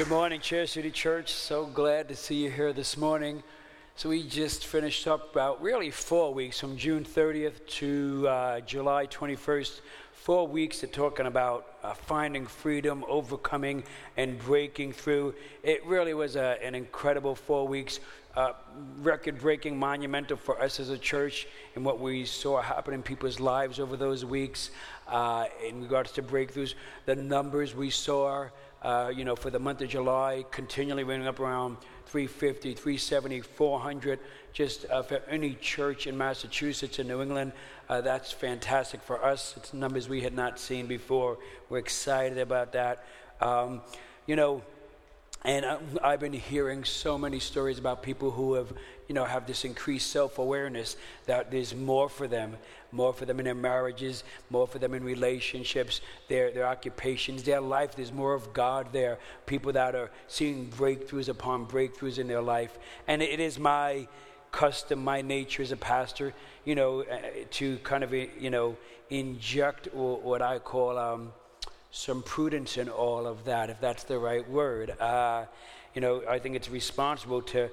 Good morning, Church City Church. So glad to see you here this morning. So we just finished up about really 4 weeks, from June 30th to July 21st. 4 weeks of talking about finding freedom, overcoming, and breaking through. It really was an incredible 4 weeks, record-breaking, monumental for us as a church and what we saw happen in people's lives over those weeks in regards to breakthroughs. The numbers we saw, for the month of July, continually running up around 350, 370, 400, just for any church in Massachusetts and New England. That's fantastic for us. It's numbers we had not seen before. We're excited about that. And I've been hearing so many stories about people who have this increased self-awareness that there's more for them in their marriages, more for them in relationships, their occupations, their life. There's more of God there, people that are seeing breakthroughs upon breakthroughs in their life. And it is my custom, my nature as a pastor, to kind of, inject what I call some prudence in all of that, if that's the right word. I think it's responsible to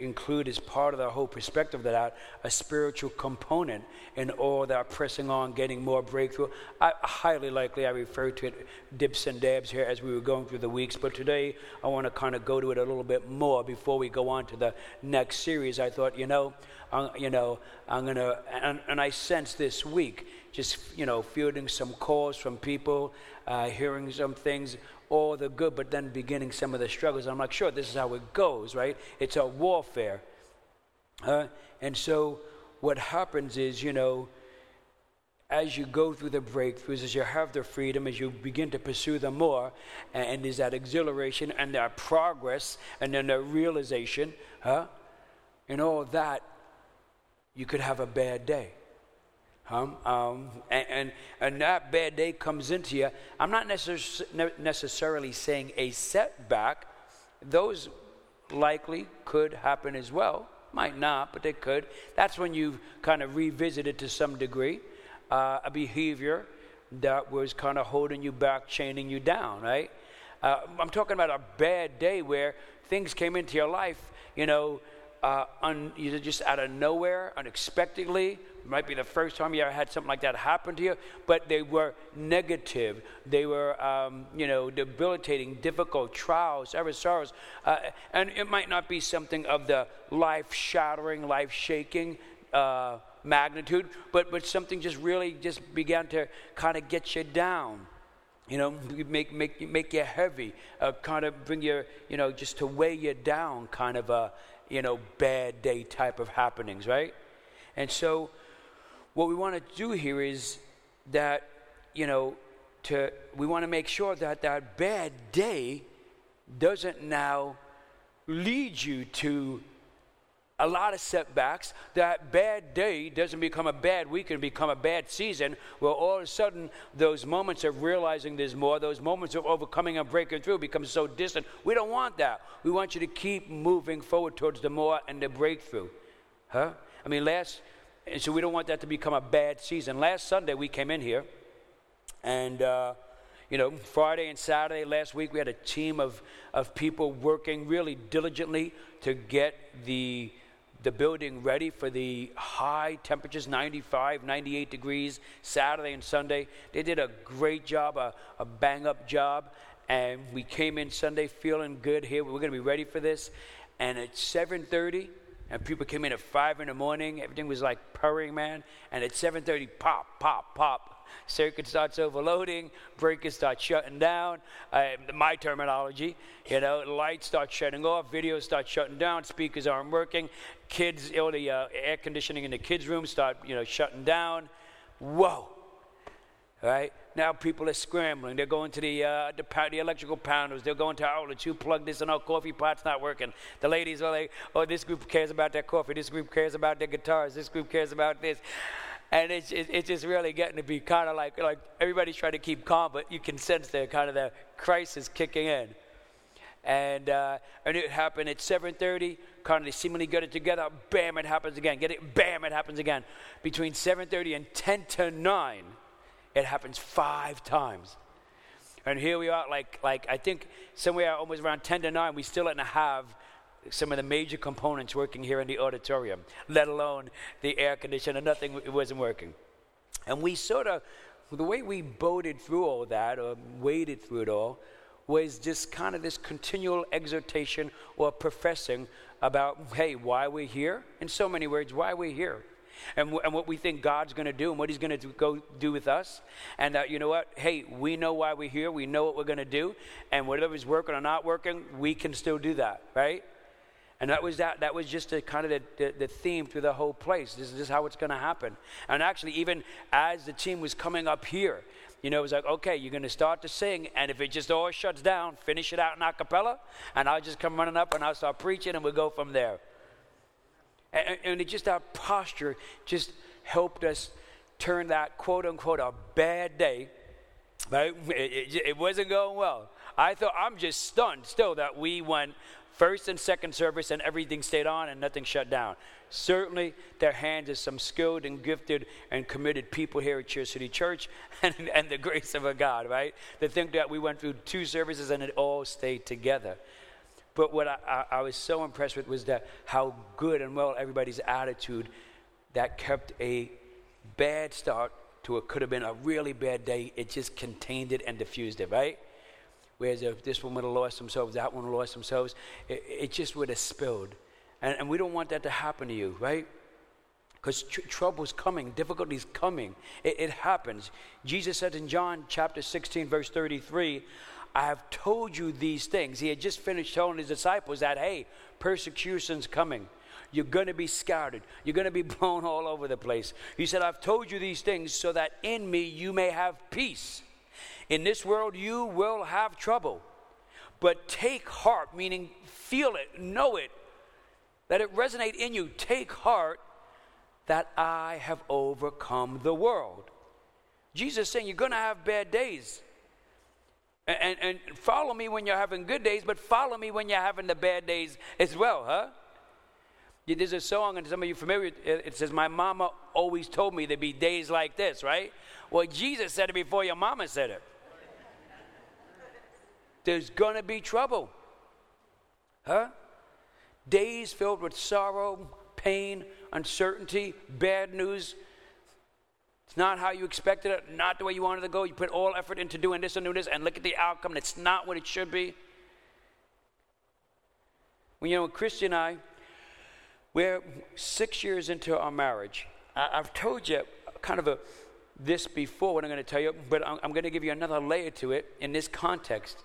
include, as part of the whole perspective of that, a spiritual component in all that pressing on, getting more breakthrough. I referred to it dips and dabs here as we were going through the weeks, but today I want to kind of go to it a little bit more before we go on to the next series. I thought, I'm gonna, and I sense this week, just, fielding some calls from people, hearing some things, all the good, but then beginning some of the struggles. I'm like, sure, this is how it goes, right? It's a warfare. And so what happens is, as you go through the breakthroughs, as you have the freedom, as you begin to pursue them more, and there's that exhilaration and that progress and then the realization, and all that, you could have a bad day. And that bad day comes into you. I'm not necessarily saying a setback. Those likely could happen as well. Might not, but they could. That's when you kind of revisit it to some degree, a behavior that was kind of holding you back, chaining you down, right? I'm talking about a bad day where things came into your life, just out of nowhere, unexpectedly. It might be the first time you ever had something like that happen to you, but they were negative. They were, debilitating, difficult trials, ever sorrows. And it might not be something of the life-shattering, life-shaking magnitude, but something just really just began to kind of get you down. Make you heavy, kind of bring you, just to weigh you down, kind of a, bad day type of happenings, right? And so what we want to do here is that, we want to make sure that that bad day doesn't now lead you to a lot of setbacks. That bad day doesn't become a bad week and become a bad season, where all of a sudden those moments of realizing there's more, those moments of overcoming and breaking through become so distant. We don't want that. We want you to keep moving forward towards the more and the breakthrough. And so we don't want that to become a bad season. Last Sunday we came in here, and Friday and Saturday last week we had a team of people working really diligently to get the building ready for the high temperatures, 95, 98 degrees, Saturday and Sunday. They did a great job, a bang-up job, and we came in Sunday feeling good here. We're going to be ready for this, and at 7:30, and people came in at 5 in the morning. Everything was like purring, man. And at 7:30, pop, pop, pop. Circuit starts overloading. Breakers start shutting down. My terminology, lights start shutting off. Videos start shutting down. Speakers aren't working. Kids, the air conditioning in the kids' room start, shutting down. Whoa. All right? Now people are scrambling. They're going to the electrical panels. They're going to outlets. You plug this in, our coffee pot's not working. The ladies are like, oh, this group cares about their coffee. This group cares about their guitars. This group cares about this. And it's just really getting to be kind of like everybody's trying to keep calm, but you can sense the kind of the crisis kicking in. And it happened at 7:30. Kind of they seemingly got it together. Bam, it happens again. Get it? Bam, it happens again. Between 7:30 and 10 to 9. It happens 5 times. And here we are, like I think somewhere almost around 10 to 9, we still didn't have some of the major components working here in the auditorium, let alone the air conditioner. Nothing, it wasn't working. And we sort of, the way we boated through all that, or waded through it all, was just kind of this continual exhortation or professing about, hey, why we're here? In so many words, why we're here. And what we think God's going to do and what he's going to go do with us. And that, you know what, hey, we know why we're here. We know what we're going to do. And whatever's working or not working, we can still do that, right? And that was just the theme through the whole place. This is just how it's going to happen. And actually, even as the team was coming up here, you know, it was like, okay, you're going to start to sing, and if it just all shuts down, finish it out in a cappella, and I'll just come running up, and I'll start preaching, and we'll go from there. And it just, our posture just helped us turn that, quote-unquote, a bad day, right? It wasn't going well. I thought, I'm just stunned still that we went first and second service, and everything stayed on and nothing shut down. Certainly, their hands is some skilled and gifted and committed people here at Church City Church, and the grace of a God, right? To think that we went through two services and it all stayed together. But what I was so impressed with was that how good and well everybody's attitude that kept a bad start to what could have been a really bad day. It just contained it and diffused it, right? Whereas if this one would have lost themselves, that one would have lost themselves, it just would have spilled. And we don't want that to happen to you, right? Because trouble's coming, difficulty's coming. It happens. Jesus said in John chapter 16, verse 33, I have told you these things. He had just finished telling his disciples that, hey, persecution's coming. You're going to be scouted. You're going to be blown all over the place. He said, I've told you these things so that in me you may have peace. In this world, you will have trouble, but take heart, meaning feel it, know it, let it resonate in you. Take heart that I have overcome the world. Jesus is saying you're going to have bad days. And follow me when you're having good days, but follow me when you're having the bad days as well, huh? There's a song, and some of you are familiar, it says, my mama always told me there'd be days like this, right? Well, Jesus said it before your mama said it. There's going to be trouble, huh? Days filled with sorrow, pain, uncertainty, bad news. It's not how you expected it, not the way you wanted it to go. You put all effort into doing this and doing this, and look at the outcome, and it's not what it should be. Well, you know, Christy and I, we're 6 years into our marriage. I've told you kind of this before, what I'm going to tell you, but I'm going to give you another layer to it in this context.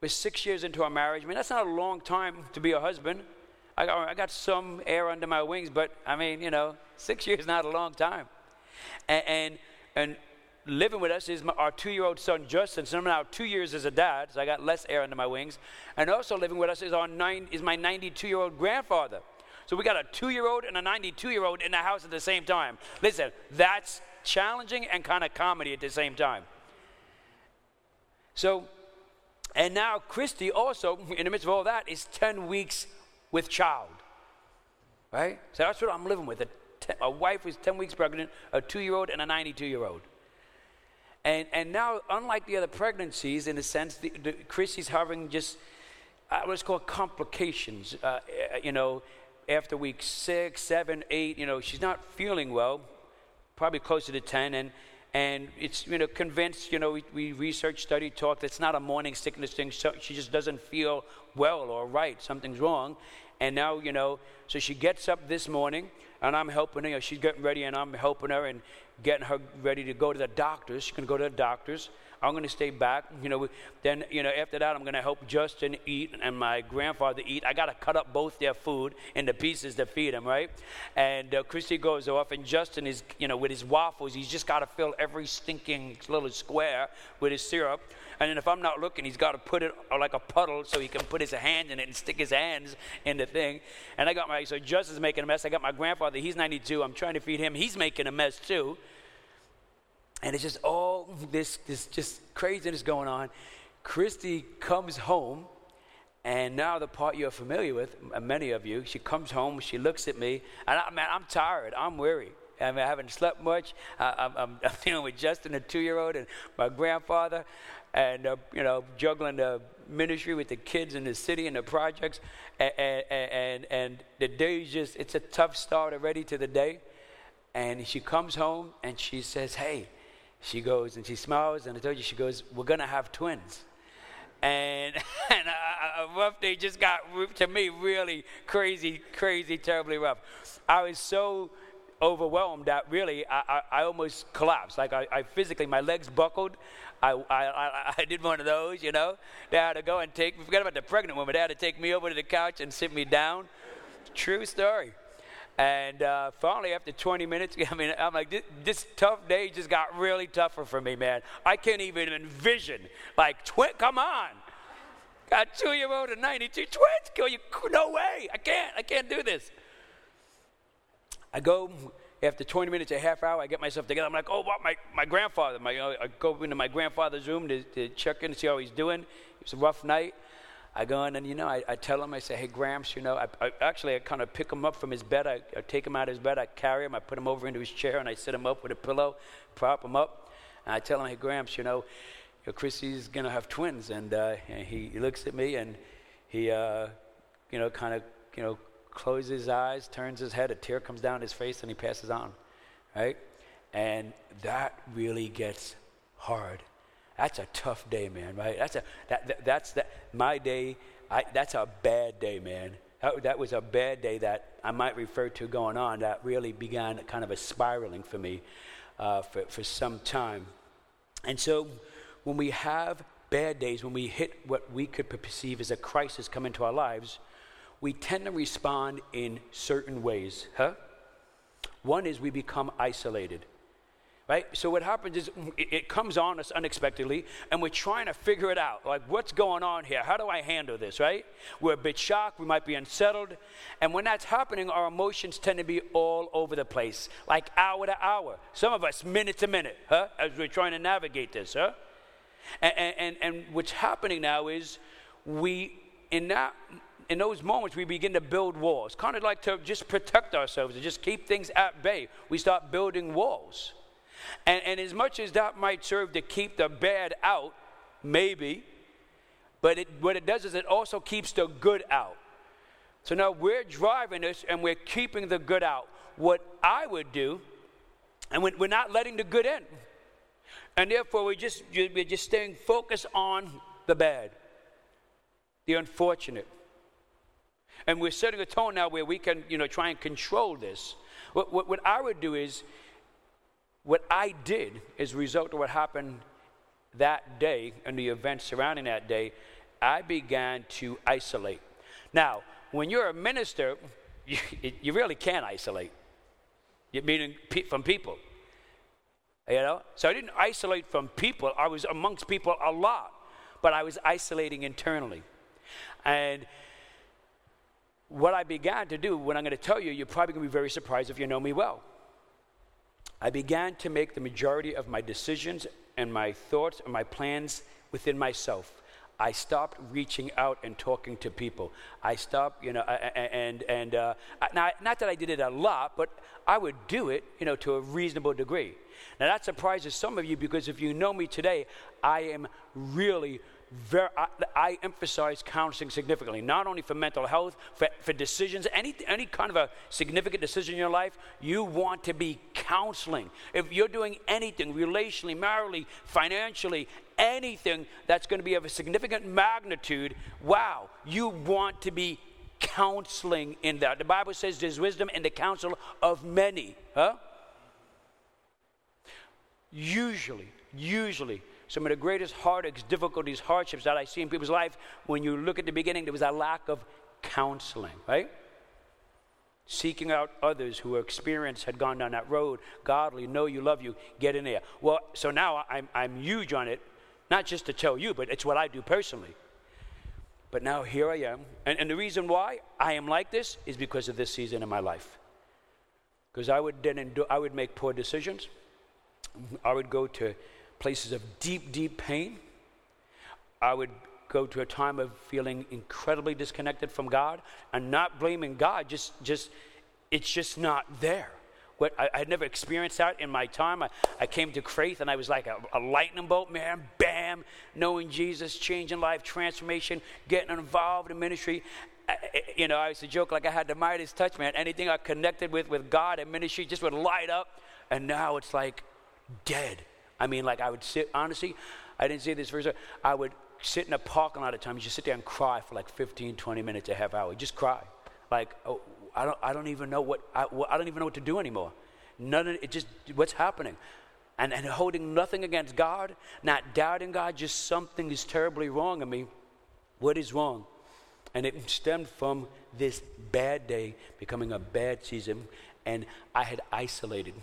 We're 6 years into our marriage. I mean, that's not a long time to be a husband. I got some air under my wings, but I mean, you know, 6 years is not a long time. And living with us is our two-year-old son, Justin. So I'm now 2 years as a dad, so I got less air under my wings. And also living with us is my 92-year-old grandfather. So we got a 2-year-old and a 92-year-old in the house at the same time. Listen, that's challenging and kind of comedy at the same time. So, and now Christy also, in the midst of all that, is 10 weeks with child, right? So that's what I'm living with. A wife who's 10 weeks pregnant, a 2-year-old and a 92-year-old. And now, unlike the other pregnancies, in a sense, Christy's having just, what's called complications, you know, after week 6, 7, 8, you know, she's not feeling well, probably closer to 10, and it's, you know, convinced, you know, we research, study, talk, it's not a morning sickness thing, so she just doesn't feel well or right, something's wrong, and now, you know, so she gets up this morning, and I'm helping her, you know, she's getting ready, and I'm helping her, and getting her ready to go to the doctors, she can go to the doctors, I'm going to stay back, you know, then, you know, after that, I'm going to help Justin eat and my grandfather eat. I got to cut up both their food into pieces to feed them, right? And Christy goes off, and Justin is, you know, with his waffles, he's just got to fill every stinking little square with his syrup. And then if I'm not looking, he's got to put it like a puddle so he can put his hand in it and stick his hands in the thing. And I got so Justin's making a mess. I got my grandfather, he's 92. I'm trying to feed him. He's making a mess too. And it's just all this just craziness going on. Christy comes home, and now the part you're familiar with, many of you, she comes home, she looks at me, and I'm tired, I'm weary. I mean, I haven't slept much. I'm dealing with Justin, a 2-year-old, and my grandfather. and juggling the ministry with the kids in the city and the projects, and the day is just, it's a tough start already to the day. And she comes home and she says, hey, she goes and she smiles, and I told you, she goes, we're going to have twins. And a rough day just got, to me, really crazy, terribly rough. I was so overwhelmed that really I almost collapsed. Like I physically, my legs buckled. I did one of those, They had to go and forget about the pregnant woman. They had to take me over to the couch and sit me down. True story. And finally, after 20 minutes, I'm like, this tough day just got really tougher for me, man. I can't even envision, come on. Got a 2-year-old and 92 twins. No way. I can't do this. I go, after 20 minutes, a half hour, I get myself together. I'm like, oh, what, my grandfather. I go into my grandfather's room to check in and see how he's doing. It was a rough night. I go in and, I tell him, I say, hey, Gramps, I kind of pick him up from his bed. I take him out of his bed. I carry him. I put him over into his chair, and I sit him up with a pillow, prop him up. And I tell him, hey, Gramps, Chrissy's going to have twins. And he looks at me, and he, closes his eyes, turns his head. A tear comes down his face, and he passes on, right? And that really gets hard. That's a tough day, man, right? My day, that's a bad day, man. That was a bad day that I might refer to going on that really began kind of a spiraling for me for some time. And so when we have bad days, when we hit what we could perceive as a crisis come into our lives, we tend to respond in certain ways, huh? One is we become isolated. Right? So what happens is it comes on us unexpectedly, and we're trying to figure it out. Like, what's going on here? How do I handle this, right? We're a bit shocked. We might be unsettled. And when that's happening, our emotions tend to be all over the place, like hour to hour. Some of us minute to minute, huh? As we're trying to navigate this, huh? And what's happening now is we, in those moments, we begin to build walls. Kind of like to just protect ourselves and just keep things at bay. We start building walls. And as much as that might serve to keep the bad out, maybe, but what it does is it also keeps the good out. So now we're driving this and we're keeping the good out. What I would do, and we're not letting the good in. And therefore we're just staying focused on the bad, the unfortunate. And we're setting a tone now where we can, try and control this. What I would do is, what I did as a result of what happened that day and the events surrounding that day, I began to isolate. Now, when you're a minister, you really can't isolate. You're meaning from people. So I didn't isolate from people. I was amongst people a lot, but I was isolating internally. And what I began to do, what I'm going to tell you, you're probably going to be very surprised if you know me well. I began to make the majority of my decisions and my thoughts and my plans within myself. I stopped reaching out and talking to people. I stopped, not that I did it a lot, but I would do it, to a reasonable degree. Now that surprises some of you because if you know me today, I am really I emphasize counseling significantly, not only for mental health, for decisions, any kind of a significant decision in your life, you want to be counseling. If you're doing anything relationally, maritally, financially, anything that's going to be of a significant magnitude, wow, you want to be counseling in that. The Bible says there's wisdom in the counsel of many, huh? Usually. Some of the greatest heartaches, difficulties, hardships that I see in people's life, when you look at the beginning, there was a lack of counseling, right? Seeking out others who were experienced, had gone down that road, godly, know you, love you, get in there. Well, so now I'm huge on it, not just to tell you, but it's what I do personally. But now here I am. And the reason why I am like this is because of this season in my life. Because I would make poor decisions. I would go to places of deep, deep pain. I would go to a time of feeling incredibly disconnected from God and not blaming God, it's just not there. what I had never experienced that in my time. I came to Craith, and I was like a lightning bolt, man, bam, knowing Jesus, changing life, transformation, getting involved in ministry. I used to joke like I had the Midas touch, man. Anything I connected with God and ministry just would light up, and now it's like dead. I mean, like I would sit, honestly, I didn't say this first, I would sit in a parking lot at times, just sit there and cry for like 15, 20 minutes, a half hour, just cry. Like, oh, I don't even know what to do anymore. None of it, just what's happening. And holding nothing against God, not doubting God, just something is terribly wrong in me. What is wrong? And it stemmed from this bad day becoming a bad season, and I had isolated.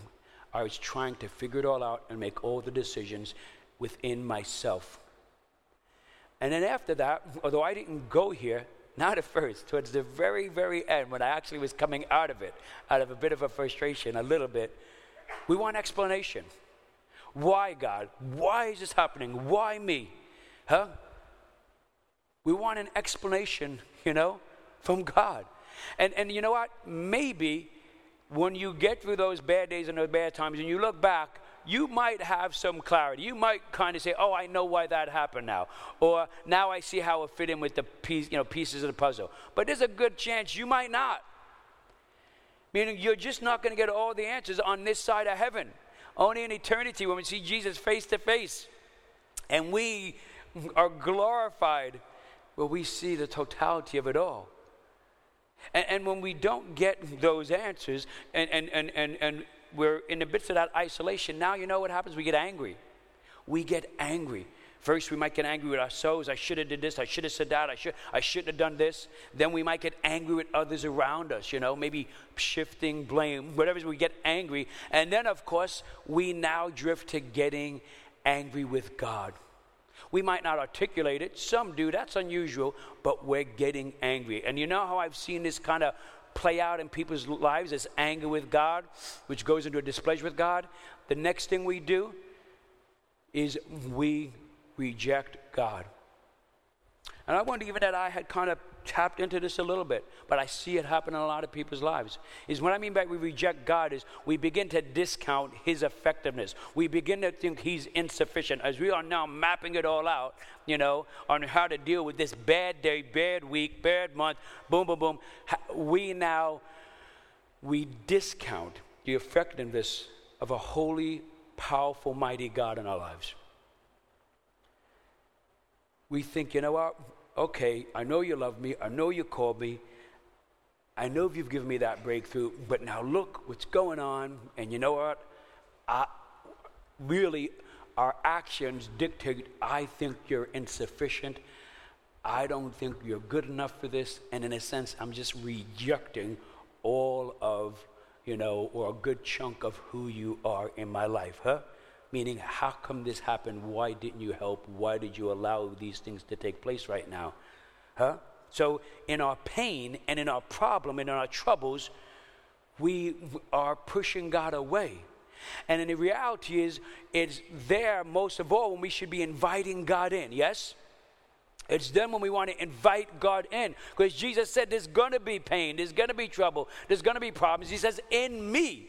I was trying to figure it all out and make all the decisions within myself. And then after that, although I didn't go here, not at first, towards the very, very end, when I actually was coming out of it, out of a bit of a frustration, a little bit, we want explanation. Why, God? Why is this happening? Why me? Huh? We want an explanation, from God. And you know what? Maybe when you get through those bad days and those bad times and you look back, you might have some clarity. You might kind of say, oh, I know why that happened now. Or now I see how it fit in with the pieces of the puzzle. But there's a good chance you might not. Meaning you're just not going to get all the answers on this side of heaven. Only in eternity when we see Jesus face to face. And we are glorified where we see the totality of it all. And when we don't get those answers and we're in the midst of that isolation, now you know what happens? We get angry. First, we might get angry with ourselves. I should have did this. I should have said that. I shouldn't have done this. Then we might get angry with others around us, maybe shifting blame, whatever. We get angry. And then, of course, we now drift to getting angry with God. We might not articulate it. Some do. That's unusual. But we're getting angry. And you know how I've seen this kind of play out in people's lives, this anger with God, which goes into a displeasure with God. The next thing we do is we reject God. And I wonder even that I had kind of tapped into this a little bit, but I see it happen in a lot of people's lives. Is what I mean by we reject God is we begin to discount his effectiveness. We begin to think he's insufficient. As we are now mapping it all out, on how to deal with this bad day, bad week, bad month, boom, boom, boom. We discount the effectiveness of a holy, powerful, mighty God in our lives. We think, you know what? Okay, I know you love me. I know you called me. I know if you've given me that breakthrough, but now look what's going on. And you know what? Our actions dictate, I think you're insufficient. I don't think you're good enough for this. And in a sense, I'm just rejecting all of, or a good chunk of who you are in my life, huh? Meaning, how come this happened? Why didn't you help? Why did you allow these things to take place right now? Huh? So in our pain and in our problem and in our troubles, we are pushing God away. And then the reality is, it's there most of all when we should be inviting God in, yes? It's then when we want to invite God in. Because Jesus said there's going to be pain, there's going to be trouble, there's going to be problems. He says, in me.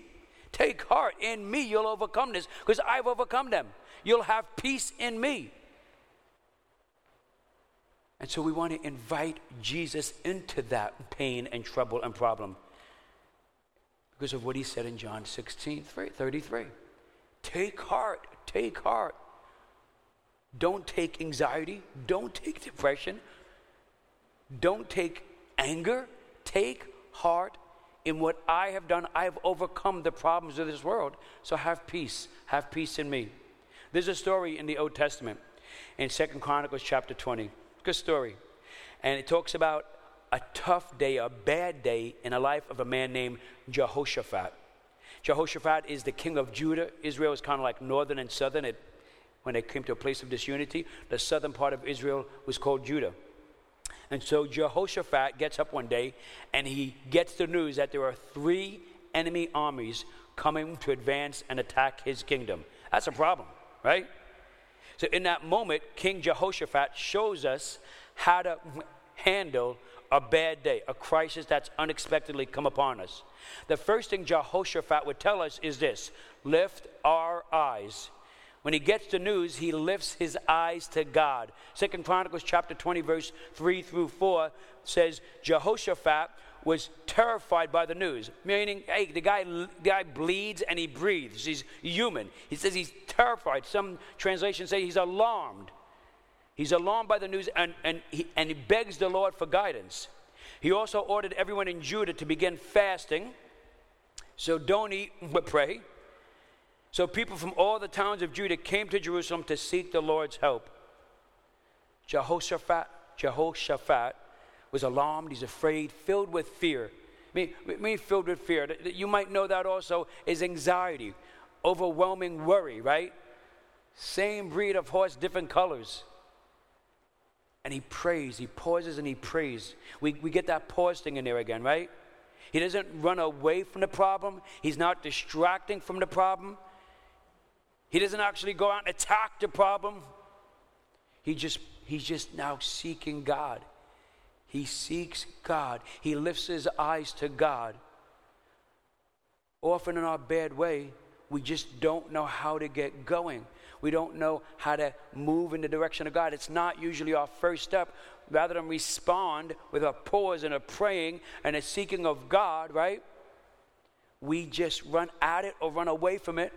Take heart, in me you'll overcome this, because I've overcome them. You'll have peace in me. And so we want to invite Jesus into that pain and trouble and problem because of what he said in John 16:33. Take heart, take heart. Don't take anxiety. Don't take depression. Don't take anger. Take heart. In what I have done, I have overcome the problems of this world. So have peace in me. There's a story in the Old Testament, in 2 Chronicles chapter 20. Good story. And it talks about a tough day, a bad day in the life of a man named Jehoshaphat. Jehoshaphat is the king of Judah. Israel is kind of like northern and southern. When they came to a place of disunity, the southern part of Israel was called Judah. And so Jehoshaphat gets up one day, and he gets the news that there are 3 enemy armies coming to advance and attack his kingdom. That's a problem, right? So in that moment, King Jehoshaphat shows us how to handle a bad day, a crisis that's unexpectedly come upon us. The first thing Jehoshaphat would tell us is this: lift our eyes. When he gets the news, he lifts his eyes to God. 2 Chronicles chapter 20, verse 3 through 4 says, Jehoshaphat was terrified by the news, meaning, hey, the guy bleeds and he breathes. He's human. He says he's terrified. Some translations say he's alarmed. He's alarmed by the news, and he begs the Lord for guidance. He also ordered everyone in Judah to begin fasting. So don't eat, but pray. So people from all the towns of Judah came to Jerusalem to seek the Lord's help. Jehoshaphat was alarmed. He's afraid, filled with fear. I mean, filled with fear. You might know that also is anxiety, overwhelming worry, right? Same breed of horse, different colors. And he prays. He pauses and he prays. We get that pause thing in there again, right? He doesn't run away from the problem. He's not distracting from the problem. He doesn't actually go out and attack the problem. He's just now seeking God. He seeks God. He lifts his eyes to God. Often in our bad way, we just don't know how to get going. We don't know how to move in the direction of God. It's not usually our first step. Rather than respond with a pause and a praying and a seeking of God, right? We just run at it or run away from it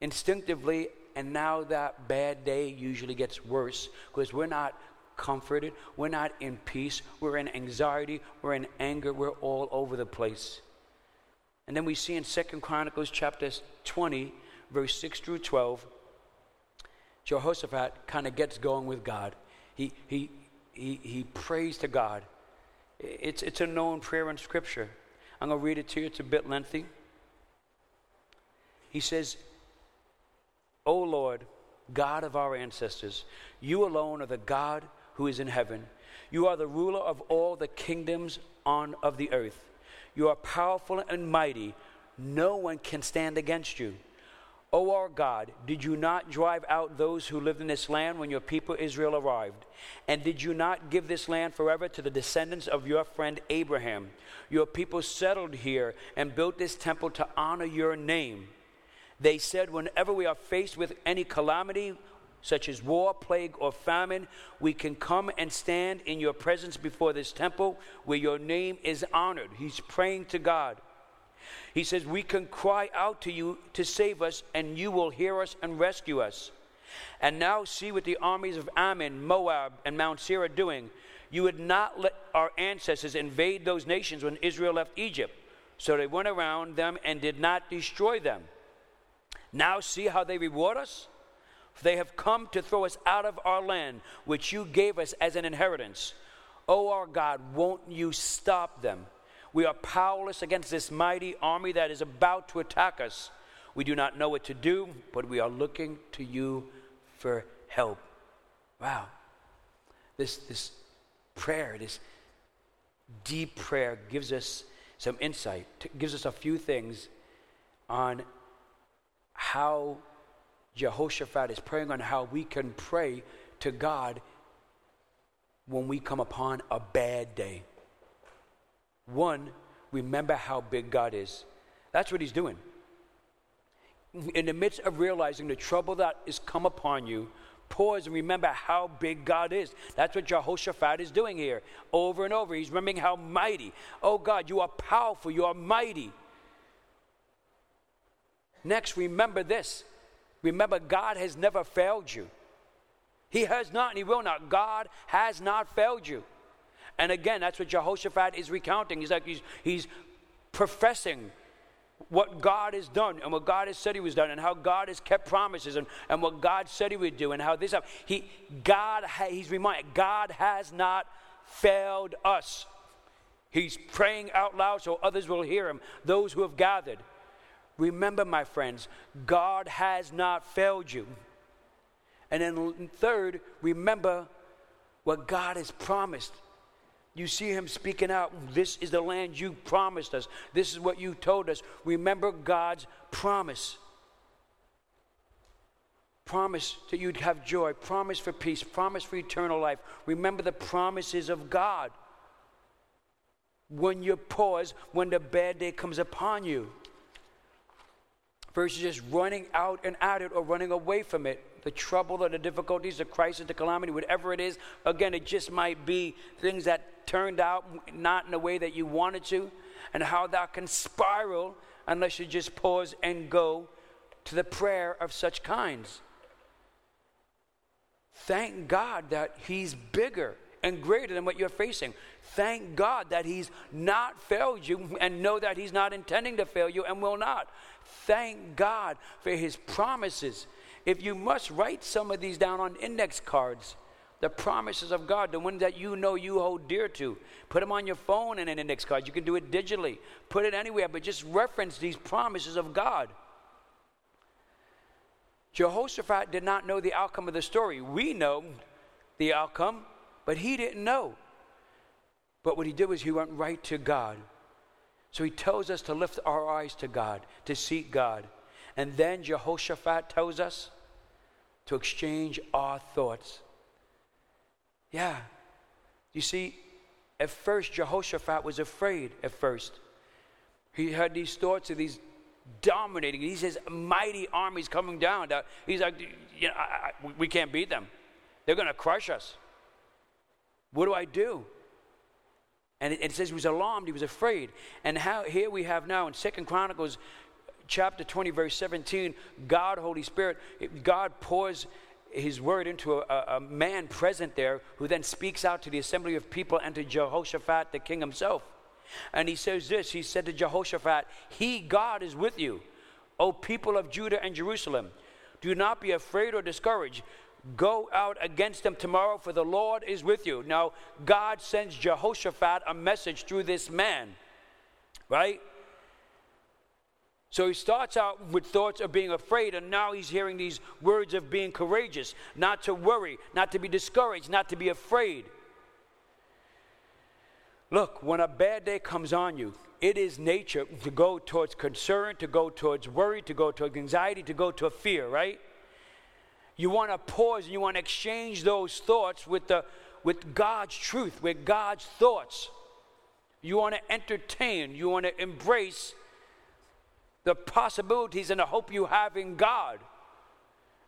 instinctively, and now that bad day usually gets worse because we're not comforted, we're not in peace, we're in anxiety, we're in anger, we're all over the place. And then we see in 2 Chronicles chapter 20, verse 6 through 12, Jehoshaphat kind of gets going with God. He prays to God. It's a known prayer in Scripture. I'm going to read it to you. It's a bit lengthy. He says, O Lord, God of our ancestors, you alone are the God who is in heaven. You are the ruler of all the kingdoms of the earth. You are powerful and mighty. No one can stand against you. O our God, did you not drive out those who lived in this land when your people Israel arrived? And did you not give this land forever to the descendants of your friend Abraham? Your people settled here and built this temple to honor your name. They said, whenever we are faced with any calamity, such as war, plague, or famine, we can come and stand in your presence before this temple where your name is honored. He's praying to God. He says, we can cry out to you to save us, and you will hear us and rescue us. And now see what the armies of Ammon, Moab, and Mount Sirah are doing. You would not let our ancestors invade those nations when Israel left Egypt. So they went around them and did not destroy them. Now see how they reward us? For they have come to throw us out of our land, which you gave us as an inheritance. O our God, won't you stop them? We are powerless against this mighty army that is about to attack us. We do not know what to do, but we are looking to you for help. Wow. This prayer, this deep prayer, gives us some insight, gives us a few things on how Jehoshaphat is praying, on how we can pray to God when we come upon a bad day. One, remember how big God is. That's what he's doing. In the midst of realizing the trouble that is come upon you, pause and remember how big God is. That's what Jehoshaphat is doing here. Over and over, he's remembering how mighty. Oh God, you are powerful, you are mighty. Next, remember this. Remember, God has never failed you. He has not and he will not. God has not failed you. And again, that's what Jehoshaphat is recounting. He's professing what God has done and what God has said he was done and how God has kept promises and what God said he would do and how this happened. He's reminded, God has not failed us. He's praying out loud so others will hear him, those who have gathered. Remember, my friends, God has not failed you. And then third, remember what God has promised. You see him speaking out, this is the land you promised us. This is what you told us. Remember God's promise. Promise that you'd have joy. Promise for peace. Promise for eternal life. Remember the promises of God when you pause, when the bad day comes upon you. Versus just running out and at it or running away from it. The trouble or the difficulties, the crisis, the calamity, whatever it is. Again, it just might be things that turned out not in the way that you wanted to. And how that can spiral unless you just pause and go to the prayer of such kinds. Thank God that He's bigger and greater than what you're facing. Thank God that He's not failed you, and know that He's not intending to fail you and will not. Thank God for His promises. If you must, write some of these down on index cards. The promises of God, the ones that you know you hold dear to. Put them on your phone in an index card. You can do it digitally. Put it anywhere, but just reference these promises of God. Jehoshaphat did not know the outcome of the story. We know the outcome, but he didn't know. But what he did was he went right to God. So he tells us to lift our eyes to God, to seek God. And then Jehoshaphat tells us to exchange our thoughts. Yeah. You see, at first Jehoshaphat was afraid at first. He had these thoughts of these dominating. He says, mighty armies coming down. He's like, you know, we can't beat them. They're going to crush us. What do I do? And it says he was alarmed. He was afraid. And here we have now in 2 Chronicles chapter 20, verse 17, God, Holy Spirit, God pours His word into a man present there who then speaks out to the assembly of people and to Jehoshaphat, the king himself. And he says this, he said to Jehoshaphat, He, God, is with you, O people of Judah and Jerusalem. Do not be afraid or discouraged. Go out against them tomorrow, for the Lord is with you. Now, God sends Jehoshaphat a message through this man, right? So he starts out with thoughts of being afraid, and now he's hearing these words of being courageous, not to worry, not to be discouraged, not to be afraid. Look, when a bad day comes on you, it is nature to go towards concern, to go towards worry, to go towards anxiety, to go to a fear, right? You want to pause and you want to exchange those thoughts with God's truth, with God's thoughts. You want to entertain, you want to embrace the possibilities and the hope you have in God.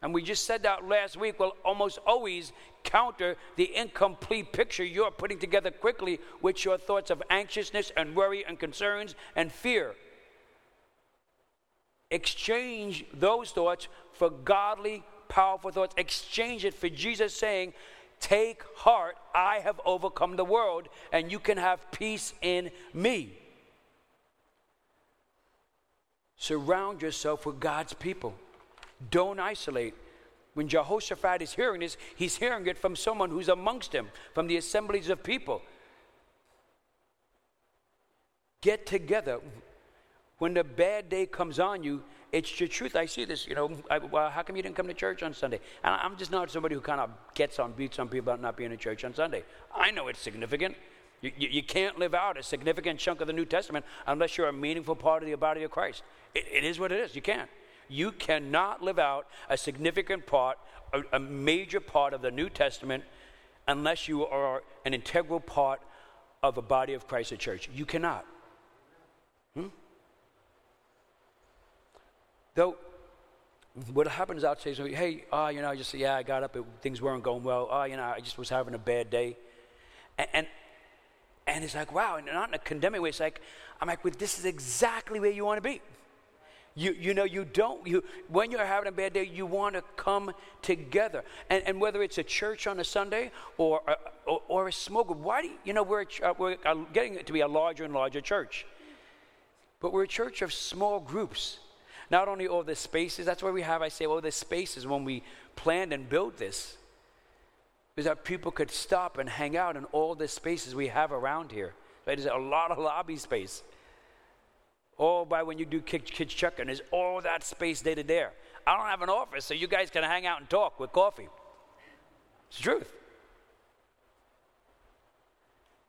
And we just said that last week will almost always counter the incomplete picture you're putting together quickly with your thoughts of anxiousness and worry and concerns and fear. Exchange those thoughts for godly, powerful thoughts. Exchange it for Jesus saying, take heart, I have overcome the world, and you can have peace in me. Surround yourself with God's people. Don't isolate. When Jehoshaphat is hearing this, he's hearing it from someone who's amongst him, from the assemblies of people. Get together. When the bad day comes on you, it's the truth. I see this, you know, well, how come you didn't come to church on Sunday? And I'm just not somebody who kind of gets on, beats on people about not being in church on Sunday. I know it's significant. You can't live out a significant chunk of the New Testament unless you're a meaningful part of the body of Christ. It is what it is. You can't. You cannot live out a significant part, a major part of the New Testament unless you are an integral part of a body of Christ, the church. You cannot. Though, what happens outside is, hey, you know, I just, I got up, things weren't going well. You know, I just was having a bad day. And it's like, wow, and not in a condemning way. It's like, well, this is exactly where you want to be. When you're having a bad day, you want to come together. And whether it's a church on a Sunday or a small group, why do you, we're getting it to be a larger and larger church. But we're a church of small groups. Not only all the spaces, that's why we have, the spaces when we planned and built this, is that people could stop and hang out in all the spaces we have around here. Right? There's a lot of lobby space. All by when you do kids chucking, there's all that space there to there. I don't have an office, so you guys can hang out and talk with coffee. It's the truth.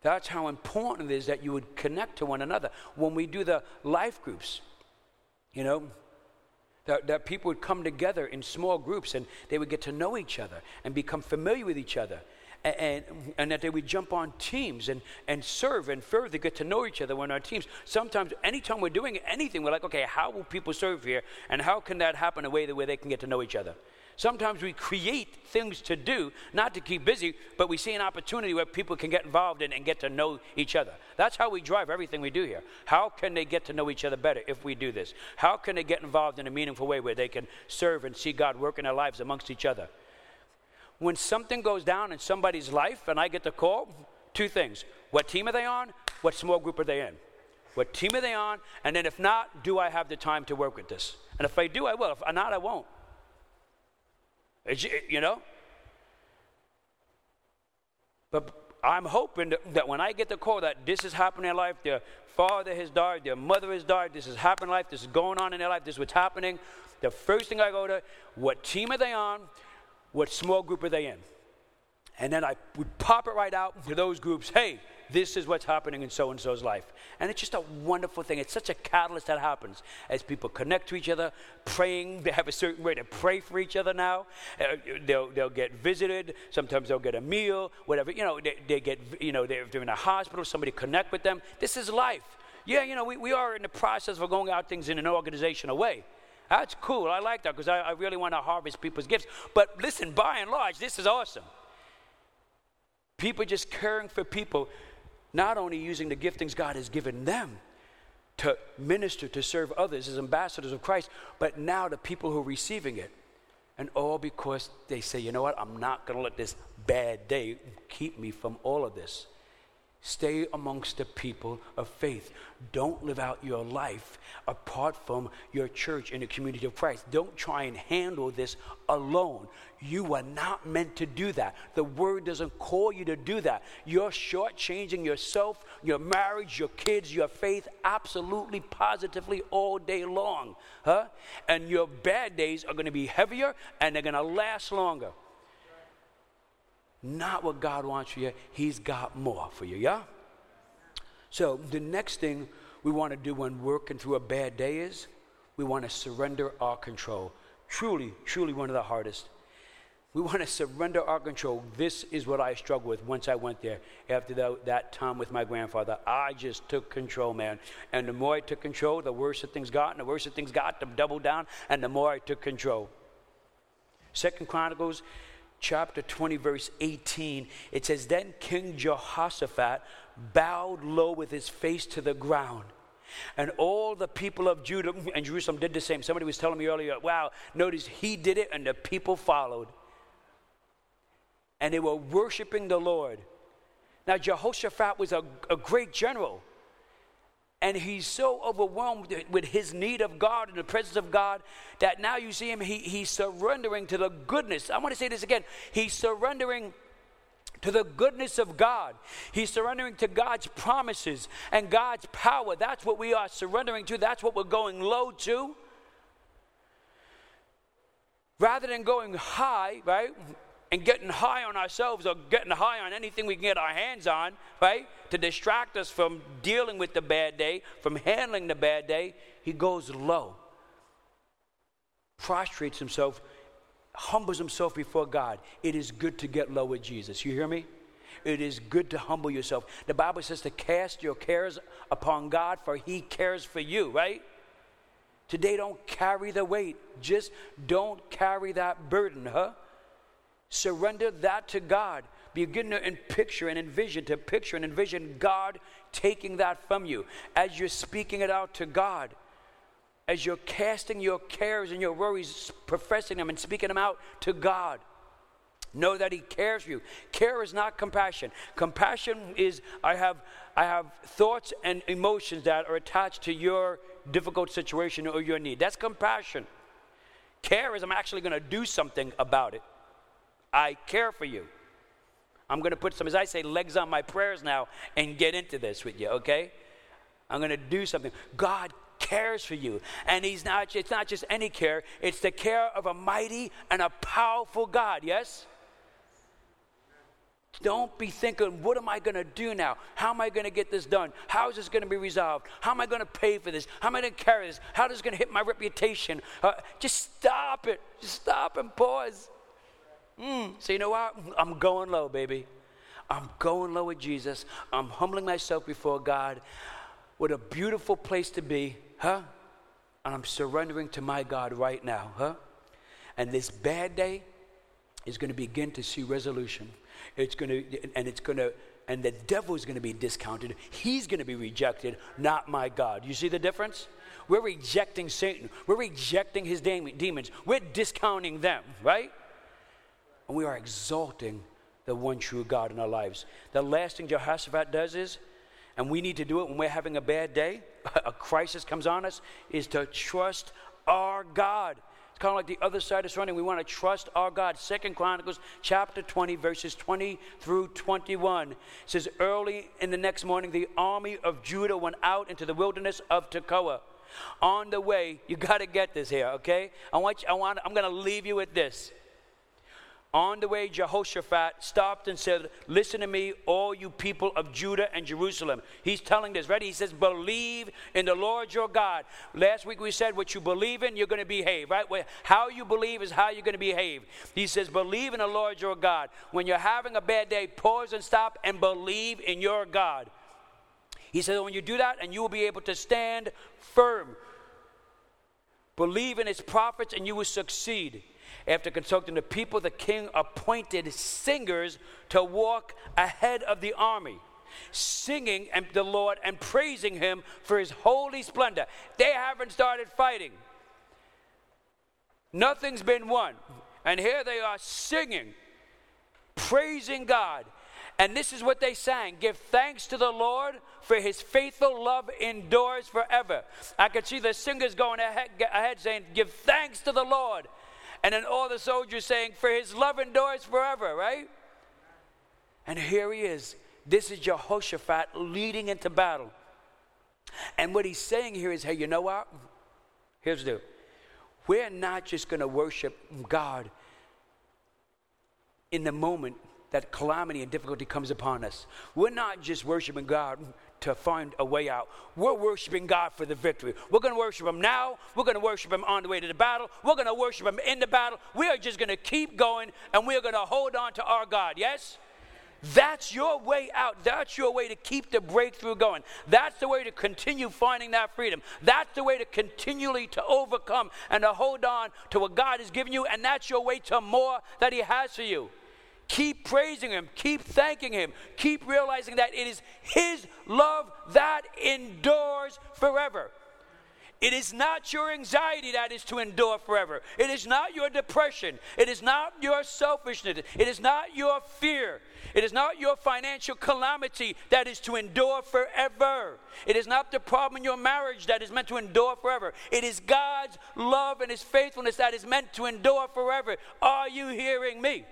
That's how important it is that you would connect to one another. When we do the life groups, that people would come together in small groups and they would get to know each other and become familiar with each other, and that they would jump on teams and serve and further get to know each other on our teams. Sometimes, anytime we're doing anything, we're like, okay, how will people serve here, and how can that happen in a way that where they can get to know each other? Sometimes we create things to do, not to keep busy, but we see an opportunity where people can get involved in and get to know each other. That's how we drive everything we do here. How can they get to know each other better if we do this? How can they get involved in a meaningful way where they can serve and see God work in their lives amongst each other? When something goes down in somebody's life and I get the call, two things. What team are they on? What small group are they in? What team are they on? And then if not, do I have the time to work with this? And if I do, I will. If not, I won't. You know? But I'm hoping that when I get the call that this is happening in life, their father has died, their mother has died, this is happening in life, this is going on in their life, this is what's happening, the first thing I go to, what team are they on? What small group are they in? And then I would pop it right out to those groups, hey, this is what's happening in so-and-so's life. And it's just a wonderful thing. It's such a catalyst that happens as people connect to each other, praying. They have a certain way to pray for each other now. They'll get visited. Sometimes they'll get a meal, whatever. You know, they get, you know, if they're in a hospital, somebody connect with them. This is life. Yeah, you know, we are in the process of going out things in an organizational way. That's cool. I like that because I really want to harvest people's gifts. But listen, by and large, this is awesome. People just caring for people, not only using the giftings God has given them to minister, to serve others as ambassadors of Christ, but now the people who are receiving it. And all because they say, you know what, I'm not going to let this bad day keep me from all of this. Stay amongst the people of faith. Don't live out your life apart from your church and the community of Christ. Don't try and handle this alone. You are not meant to do that. The word doesn't call you to do that. You're shortchanging yourself, your marriage, your kids, your faith, absolutely, positively all day long. Huh? And your bad days are going to be heavier and they're going to last longer. Not what God wants for you. He's got more for you, yeah? So the next thing we want to do when working through a bad day is we want to surrender our control. Truly, truly one of the hardest. We want to surrender our control. This is what I struggled with once I went there. After that time with my grandfather, I just took control, man. And the more I took control, the worse the things got, and the worse the things got, to double down, and the more I took control. 2 Chronicles Chapter 20, verse 18, it says, Then King Jehoshaphat bowed low with his face to the ground. And all the people of Judah and Jerusalem did the same. Somebody was telling me earlier, wow, notice he did it and the people followed. And they were worshiping the Lord. Now Jehoshaphat was a great general. And he's so overwhelmed with his need of God and the presence of God that now you see him, he's surrendering to the goodness. I want to say this again. He's surrendering to the goodness of God. He's surrendering to God's promises and God's power. That's what we are surrendering to. That's what we're going low to. Rather than going high, right, and getting high on ourselves or getting high on anything we can get our hands on, right, to distract us from dealing with the bad day, from handling the bad day, he goes low, prostrates himself, humbles himself before God. It is good to get low with Jesus. You hear me? It is good to humble yourself. The Bible says to cast your cares upon God, for he cares for you, right? Today, don't carry the weight. Just don't carry that burden, huh? Surrender that to God. Begin to picture and envision God taking that from you. As you're speaking it out to God, as you're casting your cares and your worries, professing them and speaking them out to God, know that he cares for you. Care is not compassion. Compassion is, I have thoughts and emotions that are attached to your difficult situation or your need. That's compassion. Care is, I'm actually going to do something about it. I care for you. I'm going to put some, as I say, legs on my prayers now and get into this with you, okay? I'm going to do something. God cares for you. And it's not just any care. It's the care of a mighty and a powerful God, yes? Don't be thinking, what am I going to do now? How am I going to get this done? How is this going to be resolved? How am I going to pay for this? How am I going to carry this? How is this going to hit my reputation? Just stop it. Just stop and pause. So you know what? I'm going low, baby. I'm going low with Jesus. I'm humbling myself before God. What a beautiful place to be, huh? And I'm surrendering to my God right now, huh? And this bad day is going to begin to see resolution. It's going to, and the devil is going to be discounted. He's going to be rejected, not my God. You see the difference? We're rejecting Satan. We're rejecting his demons. We're discounting them, right? And we are exalting the one true God in our lives. The last thing Jehoshaphat does is, and we need to do it when we're having a bad day, a crisis comes on us, is to trust our God. It's kind of like the other side is running. We want to trust our God. 2 Chronicles chapter 20, verses 20 through 21. It says, early in the next morning, the army of Judah went out into the wilderness of Tekoa. On the way, you got to get this here, okay? I'm going to leave you with this. On the way, Jehoshaphat stopped and said, listen to me, all you people of Judah and Jerusalem. He's telling this, ready? He says, believe in the Lord your God. Last week we said, what you believe in, you're going to behave, right? How you believe is how you're going to behave. He says, believe in the Lord your God. When you're having a bad day, pause and stop and believe in your God. He says, when you do that, and you will be able to stand firm. Believe in his prophets and you will succeed. After consulting the people, the king appointed singers to walk ahead of the army, singing the Lord and praising him for his holy splendor. They haven't started fighting. Nothing's been won. And here they are singing, praising God. And this is what they sang. Give thanks to the Lord, for his faithful love endures forever. I could see the singers going ahead saying, give thanks to the Lord. And then all the soldiers saying, for his love endures forever, right? And here he is. This is Jehoshaphat leading into battle. And what he's saying here is, hey, you know what? Here's the deal. We're not just going to worship God in the moment that calamity and difficulty comes upon us. We're not just worshiping God to find a way out. We're worshiping God for the victory. We're going to worship him now. We're going to worship him on the way to the battle. We're going to worship him in the battle. We are just going to keep going, and we are going to hold on to our God. Yes? That's your way out. That's your way to keep the breakthrough going. That's the way to continue finding that freedom. That's the way to continually to overcome and to hold on to what God has given you, and that's your way to more that he has for you. Keep praising him. Keep thanking him. Keep realizing that it is his love that endures forever. It is not your anxiety that is to endure forever. It is not your depression. It is not your selfishness. It is not your fear. It is not your financial calamity that is to endure forever. It is not the problem in your marriage that is meant to endure forever. It is God's love and his faithfulness that is meant to endure forever. Are you hearing me?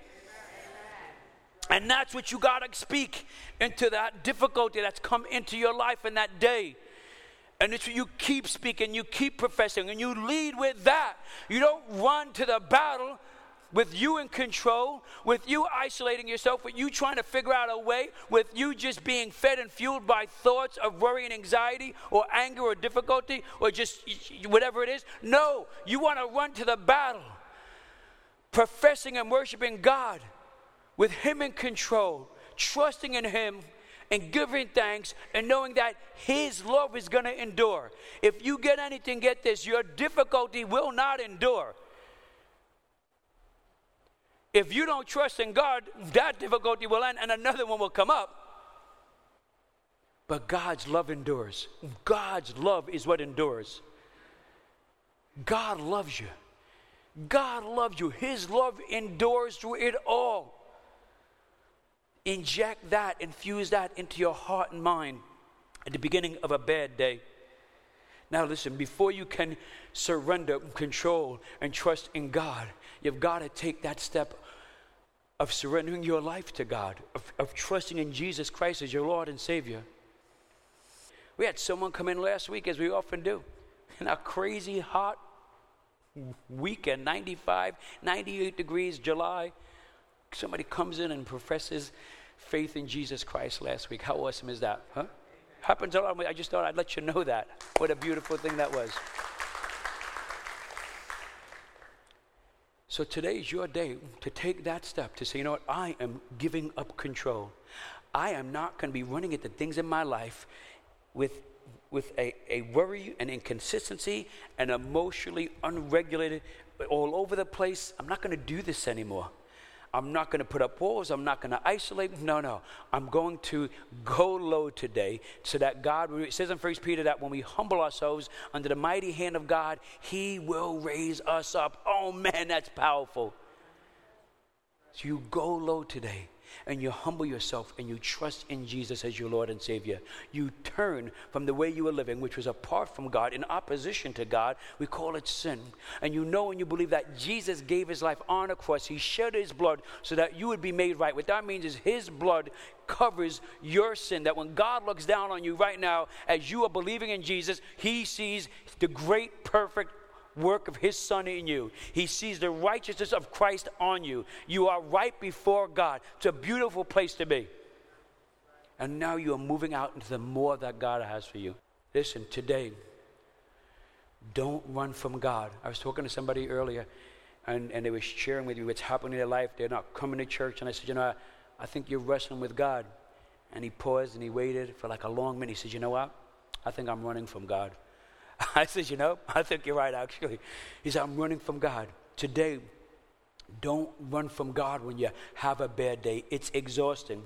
And that's what you got to speak into that difficulty that's come into your life in that day. And it's what you keep speaking, you keep professing, and you lead with that. You don't run to the battle with you in control, with you isolating yourself, with you trying to figure out a way, with you just being fed and fueled by thoughts of worry and anxiety or anger or difficulty or just whatever it is. No, you want to run to the battle, professing and worshiping God, with him in control, trusting in him and giving thanks and knowing that his love is going to endure. If you get anything, get this, your difficulty will not endure. If you don't trust in God, that difficulty will end and another one will come up. But God's love endures. God's love is what endures. God loves you. God loves you. His love endures through it all. Inject that, infuse that into your heart and mind at the beginning of a bad day. Now listen, before you can surrender control and trust in God, you've got to take that step of surrendering your life to God, of trusting in Jesus Christ as your Lord and Savior. We had someone come in last week, as we often do, in a crazy hot weekend, 95, 98 degrees, July. Somebody comes in and professes faith in Jesus Christ last week. How awesome is that? Huh? Happens a lot. I just thought I'd let you know that. What a beautiful thing that was. So today is your day to take that step to say, you know what, I am giving up control. I am not going to be running at the things in my life with a worry and inconsistency and emotionally unregulated, all over the place. I'm not going to do this anymore. I'm not going to put up walls. I'm not going to isolate. No. I'm going to go low today so that God, it says in 1 Peter that when we humble ourselves under the mighty hand of God, he will raise us up. Oh, man, that's powerful. So you go low today and you humble yourself and you trust in Jesus as your Lord and Savior. You turn from the way you were living, which was apart from God, in opposition to God. We call it sin. And you know and you believe that Jesus gave his life on a cross. He shed his blood so that you would be made right. What that means is his blood covers your sin, that when God looks down on you right now, as you are believing in Jesus, he sees the great, perfect work of his son in you. He sees the righteousness of Christ on you. You are right before God. It's a beautiful place to be. And now you are moving out into the more that God has for you. Listen, today, don't run from God. I was talking to somebody earlier, and they were sharing with me what's happening in their life. They're not coming to church. And I said, you know, I think you're wrestling with God. And he paused and he waited for like a long minute. He said, you know what? I think I'm running from God. I said, you know, I think you're right, actually. He said, I'm running from God. Today, don't run from God when you have a bad day. It's exhausting.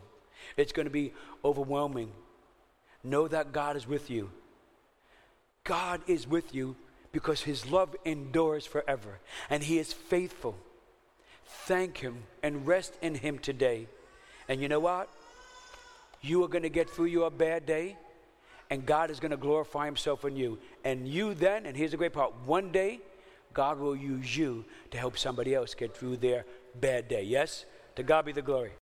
It's going to be overwhelming. Know that God is with you. God is with you because his love endures forever, and he is faithful. Thank him and rest in him today. And you know what? You are going to get through your bad day, and God is going to glorify himself in you. And you then, and here's the great part, one day, God will use you to help somebody else get through their bad day. Yes? To God be the glory.